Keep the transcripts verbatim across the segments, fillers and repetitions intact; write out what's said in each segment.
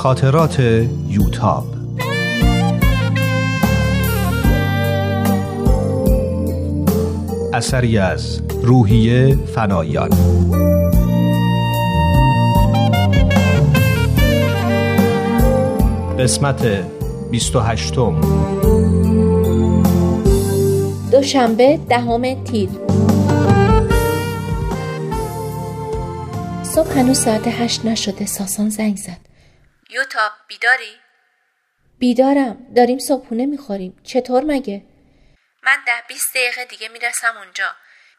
خاطرات یوتاب. اثری از روحیه فنایان. قسمت بیست و هشت. دوشنبه دهم تیر. صبح هنوز ساعت هشت نشده. ساسان زنگ زد. یوتاب بیداری؟ بیدارم. داریم صبحونه میخوریم. چطور مگه؟ من ده بیست دقیقه دیگه میرسم اونجا.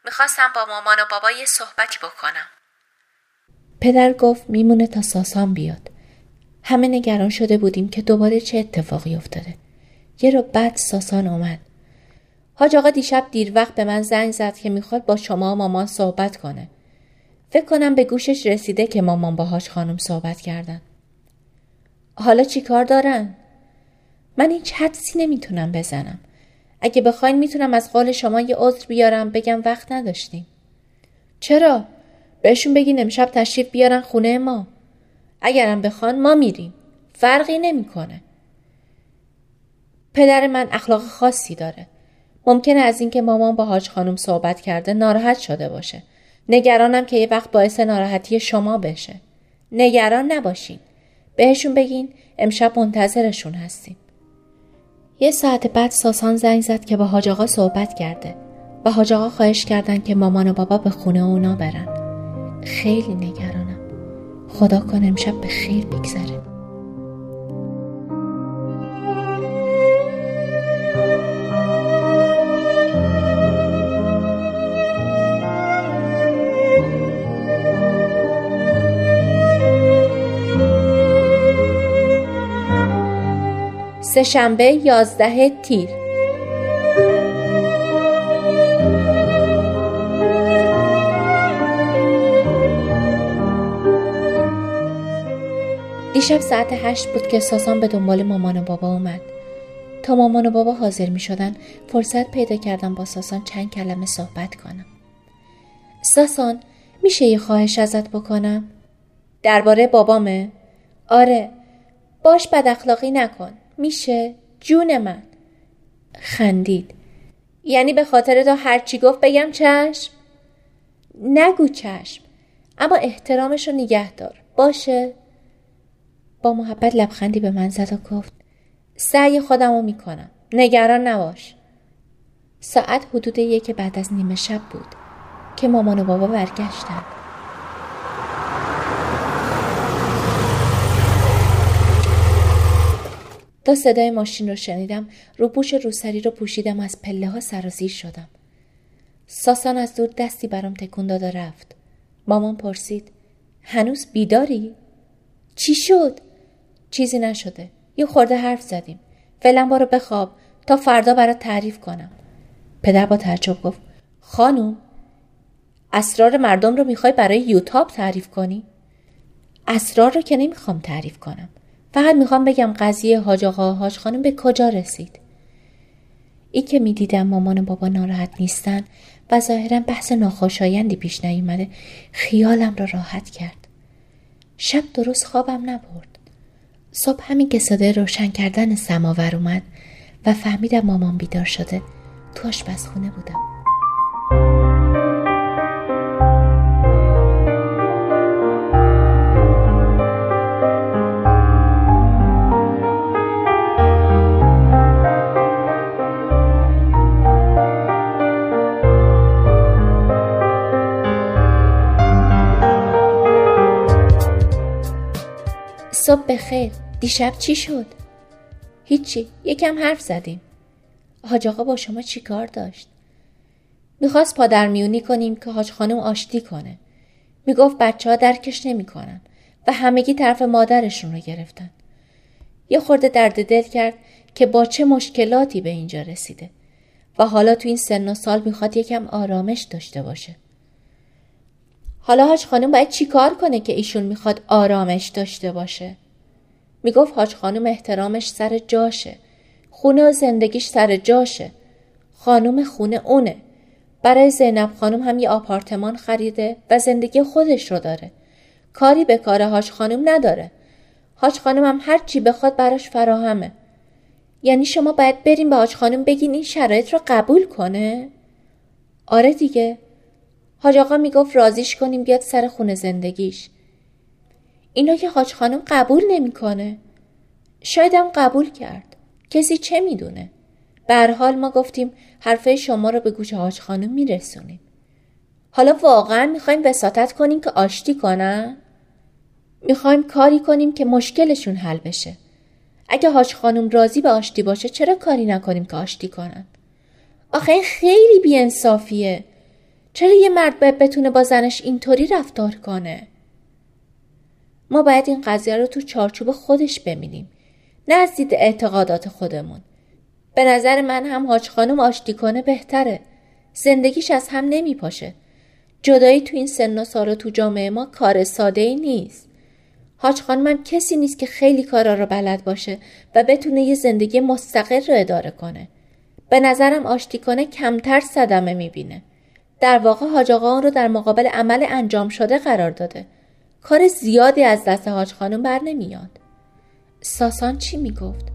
میخواستم با مامان و بابا یه صحبتی بکنم. پدر گفت میمونه تا ساسان بیاد. همه نگران شده بودیم که دوباره چه اتفاقی افتاده. یه رو بعد ساسان اومد. حاج آقا دیشب دیر وقت به من زنگ زد که میخواد با شما و مامان صحبت کنه. فکر کنم به گوشش رسیده که مامان با حاج خانم صحبت کردن. حالا چی کار دارن؟ من هیچ حدسی نمیتونم بزنم. اگه بخواین میتونم از قول شما یه عذر بیارم، بگم وقت نداشتیم. چرا؟ بهشون بگین امشب تشریف بیارن خونه ما. اگرم بخوان ما میریم. فرقی نمیکنه. پدر من اخلاق خاصی داره. ممکنه از اینکه مامان با حاج خانم صحبت کرده ناراحت شده باشه. نگرانم که یه وقت باعث ناراحتی شما بشه. نگران نباشین. بهشون بگین امشب منتظرشون هستیم. یه ساعت بعد ساسان زنگ زد که با حاج آقا صحبت کرده و حاج آقا خواهش کردن که مامان و بابا به خونه اونا برن. خیلی نگرانم. خدا کنه امشب به خیر بگذره. سه‌شنبه یازده تیر. دیشب ساعت هشت بود که ساسان به دنبال مامان و بابا اومد. تا مامان و بابا حاضر می شدن فرصت پیدا کردم با ساسان چند کلمه صحبت کنم. ساسان، میشه یه خواهش ازت بکنم؟ درباره بابامه؟ آره. باش بد اخلاقی نکن. میشه؟ جون من. خندید. یعنی به خاطر تو هر چی گفت بگم چشم؟ نگو چشم، اما احترامش رو نگه دار. باشه؟ با محبت لبخندی به من زد و گفت سعی خودم رو میکنم، نگران نباش. ساعت حدود یک بعد از نیمه شب بود که مامان و بابا برگشتن. تا صدای ماشین رو شنیدم، روپوش روسری رو پوشیدم، از پله ها سرازیر شدم. ساسان از دور دستی برام تکون داد و رفت. مامان پرسید هنوز بیداری؟ چی شد؟ چیزی نشده. یه خورده حرف زدیم. فعلا برو بخواب تا فردا برات تعریف کنم. پدر با تعجب گفت خانوم، اسرار مردم رو میخوای برای یوتاب تعریف کنی؟ اسرار رو که نمیخوام تعریف کنم. فقط میخوام بگم قضیه حاج آقا و حاج خانم به کجا رسید. این که میدیدم مامان و بابا ناراحت نیستن و ظاهرا بحث ناخوشایندی پیش نیومده، خیالم را راحت کرد. شب درست خوابم نبرد. صبح همین که صدای روشن کردن سماور اومد و فهمیدم مامان بیدار شده، تو آشپزخونه بودم. صبح بخیر. دیشب چی شد؟ هیچی. یکم حرف زدیم. حاج آقا با شما چی کار داشت؟ میخواست پادرمیونی کنیم که حاج خانم آشتی کنه. میگفت بچه ها درکش نمی کنن و همگی طرف مادرشون رو گرفتن. یه خورده درد دل کرد که با چه مشکلاتی به اینجا رسیده و حالا تو این سن و سال میخواد یکم آرامش داشته باشه. حالا حاج خانم باید چی کار کنه که ایشون میخواد آرامش داشته باشه؟ میگفت حاج خانم احترامش سر جاشه. خونه و زندگیش سر جاشه. خانم خونه اونه. برای زینب خانم هم یه آپارتمان خریده و زندگی خودش رو داره. کاری به کار حاج خانم نداره. حاج خانمم هر چی بخواد براش فراهمه. یعنی شما باید بریم به حاج خانم بگین این شرایط رو قبول کنه؟ آره دیگه. حاج آقا میگفت راضیش کنیم بیاد سر خونه زندگیش. اینو که حاج خانم قبول نمیکنه. شایدم قبول کرد. کسی چه میدونه؟ به هر حال ما گفتیم حرفه شما رو به گوش حاج خانم میرسونیم. حالا واقعا میخوایم وساطت کنیم که آشتی کنن؟ میخوایم کاری کنیم که مشکلشون حل بشه. اگه حاج خانم راضی به آشتی باشه چرا کاری نکنیم که آشتی کنن؟ آخه این خیلی بی‌انصافیه. چرا یه مرد باید بتونه با زنش اینطوری رفتار کنه؟ ما باید این قضیه رو تو چارچوب خودش ببینیم، نه از دید اعتقادات خودمون. به نظر من هم حاج خانم آشتی کنه بهتره. زندگیش از هم نمیپاشه. جدایی تو این سن و سال و تو جامعه ما کار ساده‌ای نیست. حاج خانمم کسی نیست که خیلی کارا رو بلد باشه و بتونه یه زندگی مستقل رو اداره کنه. به نظرم آشتی کنه کمتر صدمه میبینه. در واقع حاج آقا اون رو در مقابل عمل انجام شده قرار داده. کار زیادی از دست حاج خانم بر نمیاد. ساسان چی میگفت؟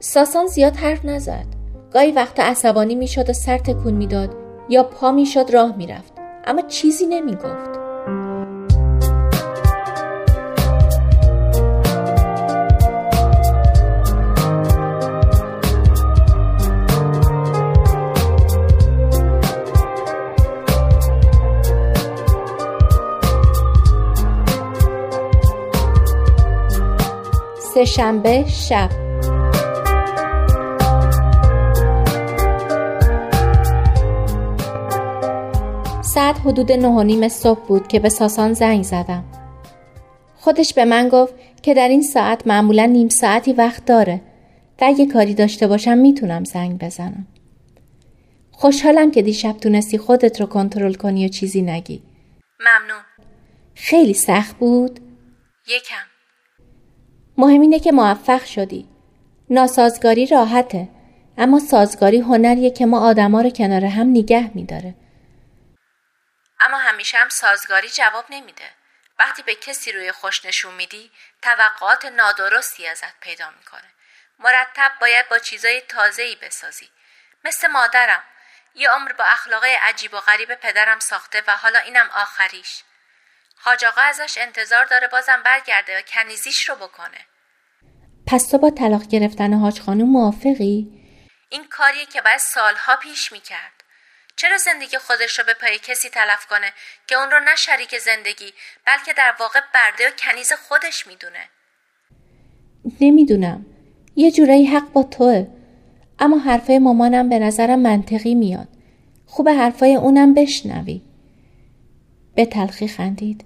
ساسان زیاد حرف نزد. گاهی وقتا عصبانی میشد و سر تکون میداد یا پا میشد راه میرفت، اما چیزی نمیگفت. سه‌شنبه شب ساعت حدود نه و نیم صبح بود که به ساسان زنگ زدم. خودش به من گفت که در این ساعت معمولا نیم ساعتی وقت داره و اگه کاری داشته باشم میتونم زنگ بزنم. خوشحالم که دیشب تونستی خودت رو کنترل کنی و چیزی نگی. ممنون. خیلی سخت بود؟ یکم. مهم اینه که موفق شدی. ناسازگاری راحته، اما سازگاری هنریه که ما آدما رو کنار هم نگه میداره. اما همیشه هم سازگاری جواب نمیده. وقتی به کسی روی خوش نشون میدی، توقعات نادرستی ازت پیدا میکنه. مرتب باید با چیزای تازه‌ای بسازی. مثل مادرم، یه عمر با اخلاقای عجیب و غریب پدرم ساخته و حالا اینم آخریش. حاج آقا ازش انتظار داره بازم برگرده و کنیزیش رو بکنه. پس تو با طلاق گرفتن حاج خانم موافقی؟ این کاریه که باید سالها پیش میکرد. چرا زندگی خودش رو به پای کسی تلف کنه که اون رو نه شریک زندگی بلکه در واقع برده و کنیز خودش میدونه؟ نمیدونم. یه جورایی حق با توه، اما حرفای مامانم به نظرم منطقی میاد. خوب حرفای اونم بشنوی. به تلخی خندید.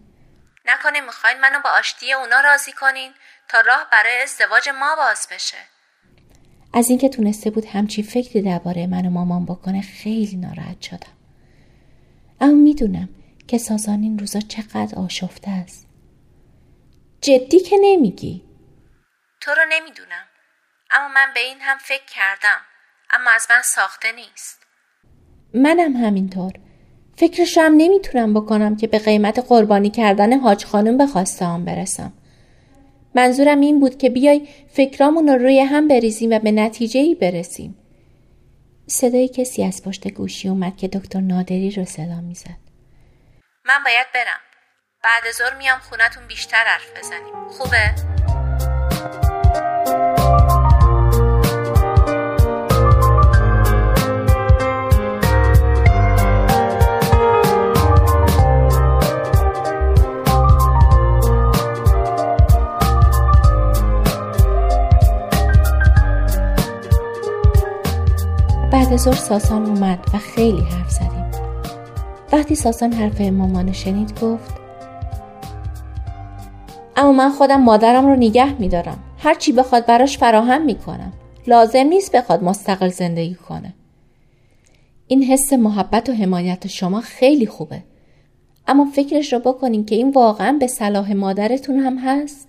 نکنه میخواین منو با آشتی اونا راضی کنین تا راه برای ازدواج ما باز بشه. از اینکه تونسته بود همچی فکری درباره من و مامان بکنه خیلی ناراحت شدم. اما میدونم که سازان این روزا چقدر آشفته است. جدی که نمیگی؟ تو رو نمیدونم، اما من به این هم فکر کردم، اما از من ساخته نیست. منم همینطور. فکرشو هم نمیتونم بکنم که به قیمت قربانی کردن حاج خانم به خواسته هم برسم. منظورم این بود که بیای فکرامون رو روی هم بریزیم و به نتیجه‌ای برسیم. صدای کسی از پشت گوشی اومد که دکتر نادری رو صدا میزد. من باید برم. بعد از ظهر میام خونتون بیشتر حرف بزنیم. خوبه؟ بعد از ظهر ساسان اومد و خیلی حرف زدیم. وقتی ساسان حرف مامانو شنید گفت اما من خودم مادرم رو نگه میدارم. هر چی بخواد براش فراهم میکنم. لازم نیست بخواد مستقل زندگی کنه. این حس محبت و حمایت شما خیلی خوبه، اما فکرش رو بکنین که این واقعا به صلاح مادرتون هم هست.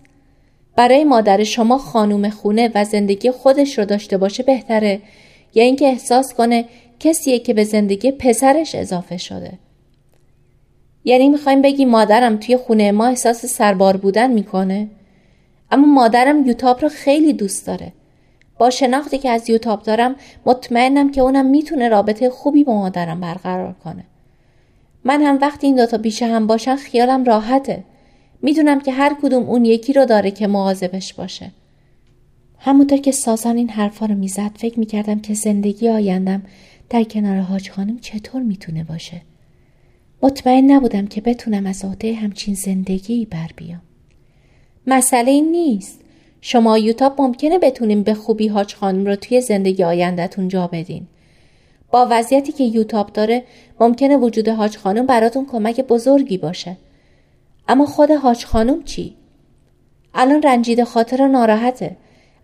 برای مادر شما خانوم خونه و زندگی خودش رو داشته باشه بهتره یا اینکه احساس کنه کسیه که به زندگی پسرش اضافه شده. یعنی میخوایم بگی مادرم توی خونه ما احساس سربار بودن میکنه؟ اما مادرم یوتاب رو خیلی دوست داره. با شناختی که از یوتاب دارم مطمئنم که اونم میتونه رابطه خوبی با مادرم برقرار کنه. من هم وقتی این دوتا بیشه هم باشن خیالم راحته. میدونم که هر کدوم اون یکی رو داره که مواظبش باشه. همونطور که سازان این حرفا رو میزد فکر میکردم که زندگی آیندم در کنار حاج خانم چطور میتونه باشه. مطمئن نبودم که بتونم از عهده همچین زندگی بر بیام. مسئله این نیست. شما یوتاب ممکنه بتونیم به خوبی حاج خانم رو توی زندگی آیندتون جا بدین. با وضعیتی که یوتاب داره ممکنه وجود حاج خانم براتون کمک بزرگی باشه. اما خود حاج خانم چی؟ الان رنجیده خاطر و ناراحته.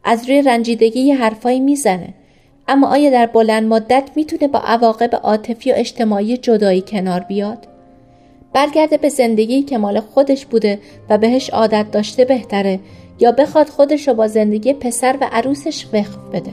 از روی رنجیدگی یه حرفایی میزنه. اما آیا در بلند مدت میتونه با عواقب عاطفی و اجتماعی جدایی کنار بیاد؟ برگرده به زندگی که مال خودش بوده و بهش عادت داشته بهتره، یا بخواد خودش رو با زندگی پسر و عروسش وقف بده؟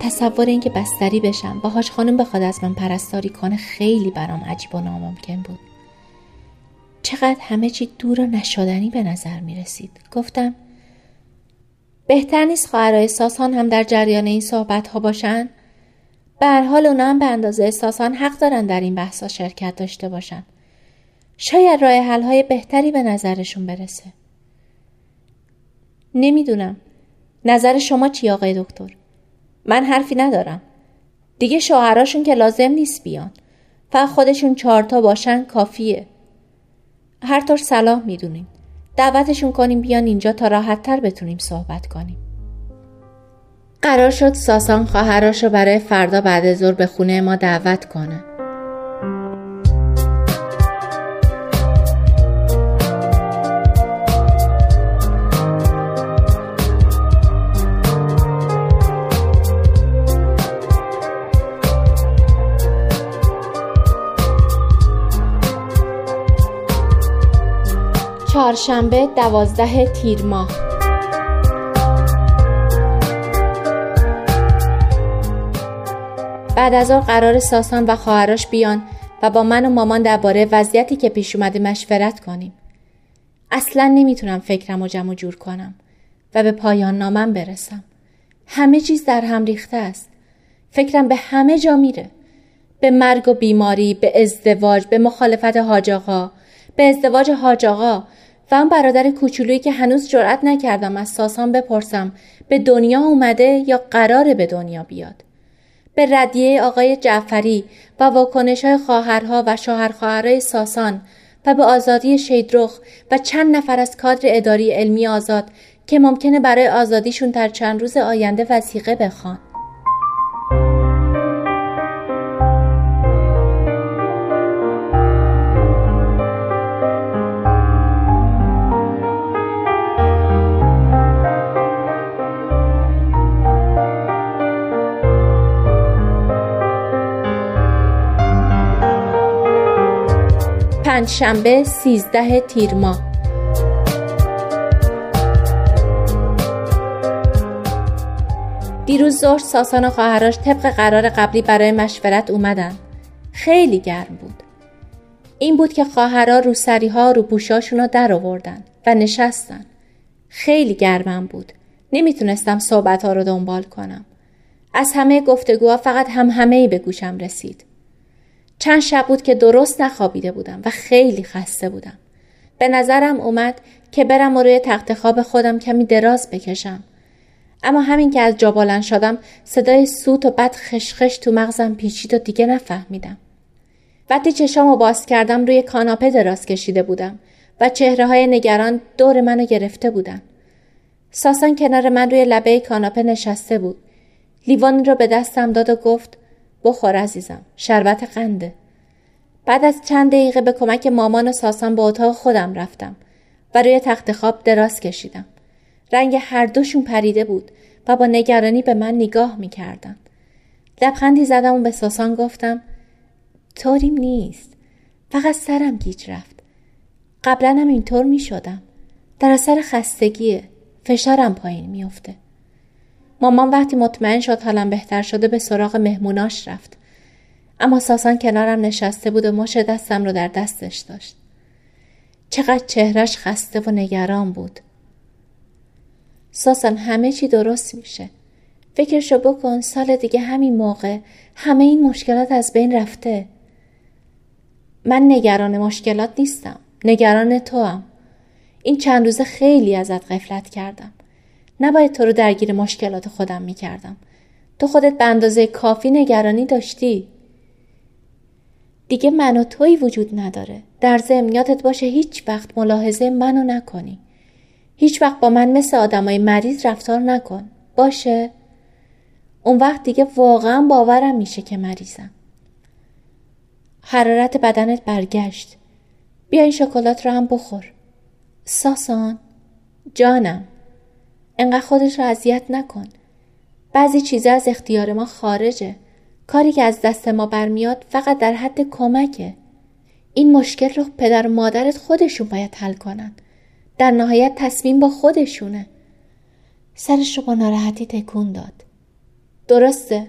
تصور این که بستری بشم با حاج خانم بخواد از من پرستاری کنه خیلی برام عجیب و ناممکن بود. چقدر همه چی دور و نشدنی به نظر می رسید. گفتم بهتر نیست خواهرای ساسان هم در جریان این صحبت ها باشن؟ به هر حال اونا هم به اندازه ساسان حق دارن در این بحث ها شرکت داشته باشن. شاید راه حل های بهتری به نظرشون برسه. نمیدونم. نظر شما چی آقای دکتر؟ من حرفی ندارم. دیگه شوهراشون که لازم نیست بیان. فقط خودشون چهارتا باشن کافیه. هر طور صلاح میدونیم. دعوتشون کنیم بیان اینجا تا راحت‌تر بتونیم صحبت کنیم. قرار شد ساسان خواهراشو برای فردا بعد از ظهر به خونه ما دعوت کنه. چهارشنبه دوازده تیر ماه. بعد از آن قرار ساسان و خواهرش بیان و با من و مامان درباره وضعیتی که پیش اومده مشورت کنیم. اصلا نمیتونم فکرم رو جمع و جور کنم و به پایان نامم برسم. همه چیز در هم ریخته است. فکرم به همه جا میره. به مرگ و بیماری، به ازدواج، به مخالفت حاج آقا، به ازدواج حاج آقا و اون برادر کوچولویی که هنوز جرئت نکردم از ساسان بپرسم به دنیا اومده یا قراره به دنیا بیاد. به ردیه آقای جعفری و واکنش‌های خواهرها و شوهرخواهرای ساسان و به آزادی شیدرخ و چند نفر از کادر اداری علمی آزاد که ممکنه برای آزادیشون در چند روز آینده وثیقه بخوان. شنبه سیزده تیر ماه. دیروز ظهر ساسان و خواهرش طبق قرار قبلی برای مشورت اومدن. خیلی گرم بود. این بود که خواهرها روسری‌ها رو پوشاشون رو در آوردن و نشستن. خیلی گرمم بود. نمیتونستم صحبت‌ها رو دنبال کنم. از همه گفتگوها فقط هم همه‌ای به گوشم رسید. چند شب بود که درست نخوابیده بودم و خیلی خسته بودم. به نظرم اومد که برم و روی تخت خواب خودم کمی دراز بکشم. اما همین که از جا بلند شدم صدای سوت و بد خشخش تو مغزم پیچید و دیگه نفهمیدم. وقتی چشامو باز کردم روی کاناپه دراز کشیده بودم و چهره‌های نگران دور منو گرفته بودن. ساسان کنار من روی لبه کاناپه نشسته بود. لیوانی رو به دستم داد و گفت بخور عزیزم، شربت قنده. بعد از چند دقیقه به کمک مامان و ساسان به اتاق خودم رفتم و روی تخت خواب دراز کشیدم. رنگ هر دوشون پریده بود و با نگرانی به من نگاه می‌کردن. لبخندی زدم و به ساسان گفتم طوریم نیست. فقط سرم گیج رفت. قبلا هم اینطور می‌شدم. در اثر خستگیه. فشارم پایین می‌افته. مامان وقتی مطمئن شد حالم بهتر شده به سراغ مهموناش رفت. اما ساسان کنارم نشسته بود و مش دستم رو در دستش داشت. چقدر چهرش خسته و نگران بود. ساسان همه چی درست میشه. فکرشو بکن سال دیگه همین موقع همه این مشکلات از بین رفته. من نگران مشکلات نیستم. نگران توام. این چند روزه خیلی ازت غفلت کردم. نباید تو رو درگیر مشکلات خودم میکردم. تو خودت به اندازه کافی نگرانی داشتی. دیگه من و تویی وجود نداره. در ذهن یادت باشه هیچ وقت ملاحظه منو نکنی. هیچ وقت با من مثل آدمای مریض رفتار نکن. باشه؟ اون وقت دیگه واقعا باورم میشه که مریضم. حرارت بدنت برگشت. بیا این شکلات رو هم بخور. ساسان جانم، انقدر خودش رو اذیت نکن. بعضی چیزا از اختیار ما خارجه. کاری که از دست ما برمیاد فقط در حد کمکه. این مشکل رو پدر و مادرت خودشون باید حل کنن. در نهایت تصمیم با خودشونه. سرش رو با ناراحتی تکون داد. درسته،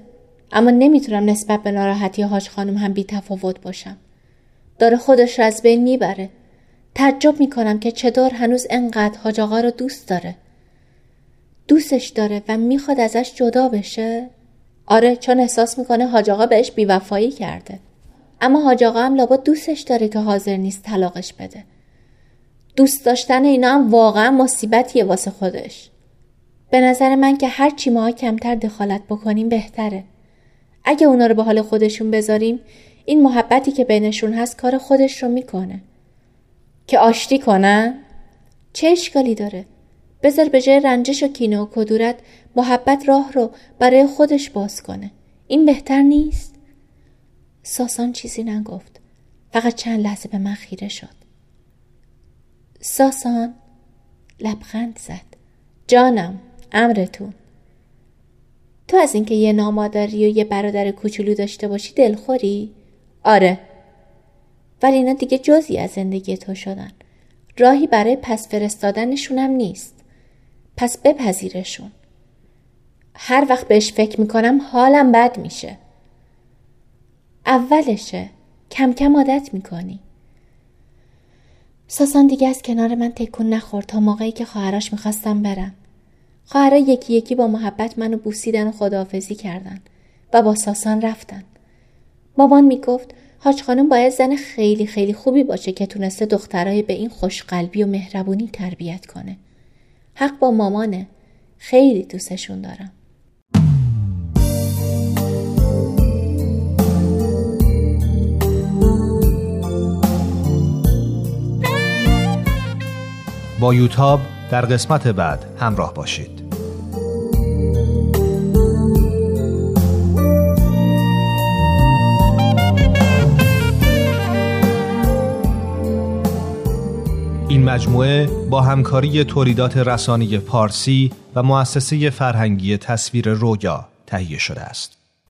اما نمیتونم نسبت به ناراحتی حاج خانم هم بی تفاوت باشم. داره خودش رو از بین میبره. تعجب میکنم که چطور هنوز انقدر حاج آقا رو دوست داره. دوستش داره و میخواد ازش جدا بشه؟ آره، چون احساس میکنه حاج آقا بهش بیوفایی کرده. اما حاج آقا هم لابد دوستش داره که حاضر نیست طلاقش بده. دوست داشتن اینا هم واقعا مصیبتیه واسه خودش. به نظر من که هر چی ماها کمتر دخالت بکنیم بهتره. اگه اونا رو به حال خودشون بذاریم، این محبتی که بینشون هست کار خودش رو میکنه. که آشتی کنن؟ چه اشکالی داره؟ بذار به جای رنجش و کینه و کدورت محبت راه رو برای خودش باز کنه. این بهتر نیست؟ ساسان چیزی نگفت. فقط چند لحظه به من خیره شد. ساسان لبخند زد. جانم، امرتون. تو از اینکه یه نامادری و یه برادر کوچولو داشته باشی دلخوری؟ آره. ولی اینا دیگه جزئی از زندگی تو شدن. راهی برای پس فرستادنشون هم نیست. پس بپذیرشون. هر وقت بهش فکر میکنم حالم بد میشه. اولشه. کم کم عادت میکنی. ساسان دیگه از کنار من تکون نخورد تا موقعی که خواهرش میخواستم برم. خواهرها یکی یکی با محبت منو بوسیدن و خداحافظی کردن و با ساسان رفتن. مامان میگفت حاج خانم باید زن خیلی خیلی خوبی باشه که تونسته دخترای به این خوشقلبی و مهربونی تربیت کنه. حق با مامانه. خیلی دوستشون دارم. با یوتاب در قسمت بعد همراه باشید. این مجموعه با همکاری تولیدات رسانه‌ای پارسی و مؤسسه فرهنگی تصویر رویا تهیه شده است.